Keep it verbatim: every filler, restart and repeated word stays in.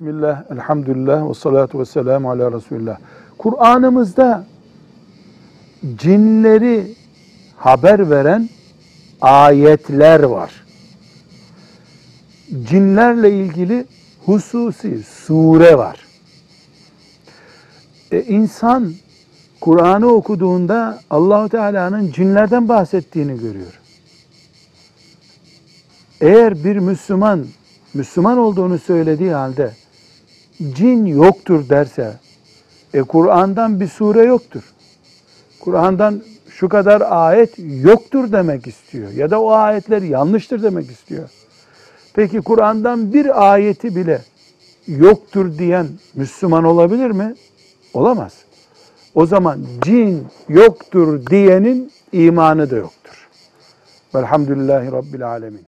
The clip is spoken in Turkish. Bismillah, elhamdülillah ve salatu ve selamu ala Resulullah. Kur'an'ımızda cinleri haber veren ayetler var. Cinlerle ilgili hususi sure var. E insan Kur'an'ı okuduğunda Allah-u Teala'nın cinlerden bahsettiğini görüyor. Eğer bir Müslüman, Müslüman olduğunu söylediği halde cin yoktur derse, e Kur'an'dan bir sure yoktur. Kur'an'dan şu kadar ayet yoktur demek istiyor. Ya da o ayetler yanlıştır demek istiyor. Peki Kur'an'dan bir ayeti bile yoktur diyen Müslüman olabilir mi? Olamaz. O zaman cin yoktur diyenin imanı da yoktur. Velhamdülillahi Rabbil Alemin.